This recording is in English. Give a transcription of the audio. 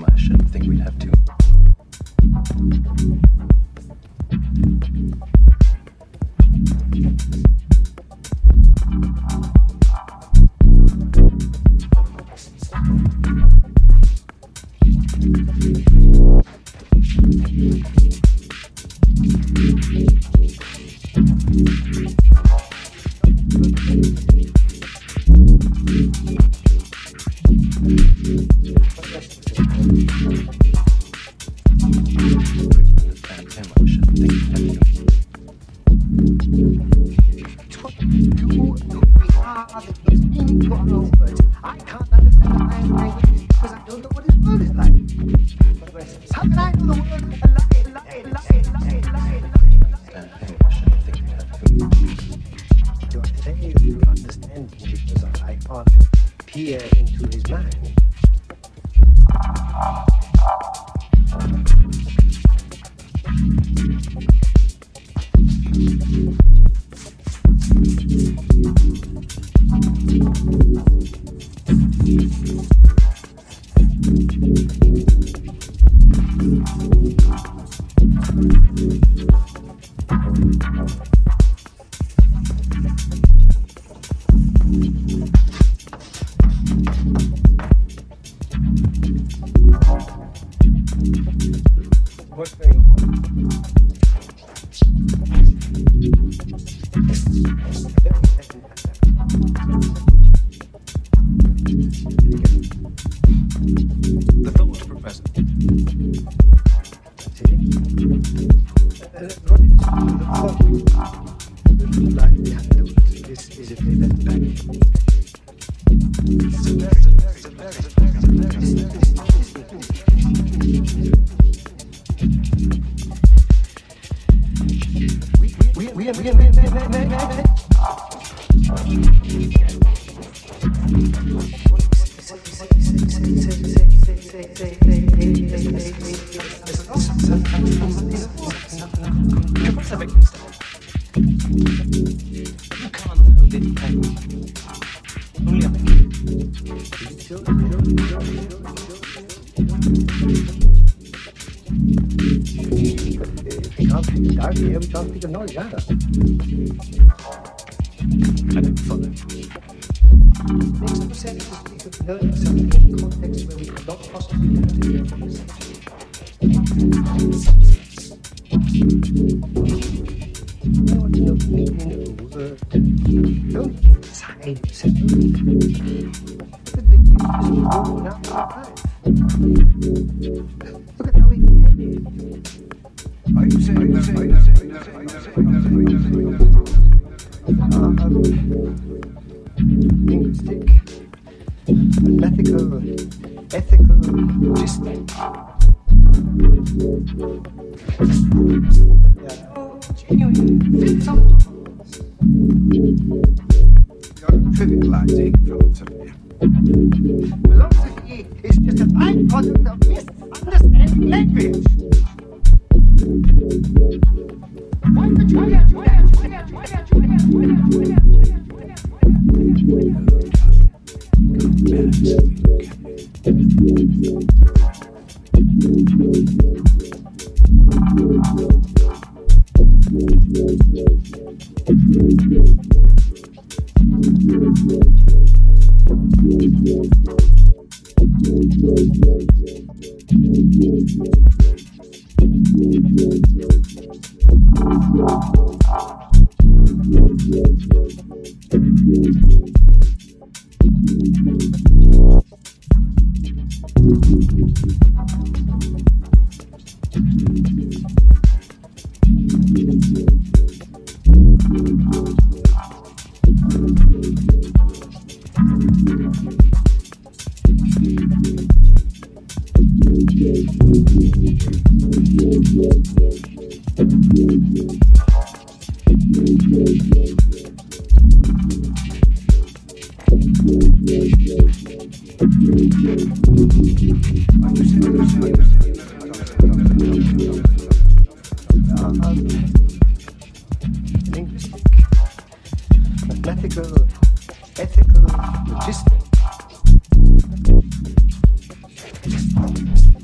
much, and I think we'd have to. Ethical logistics.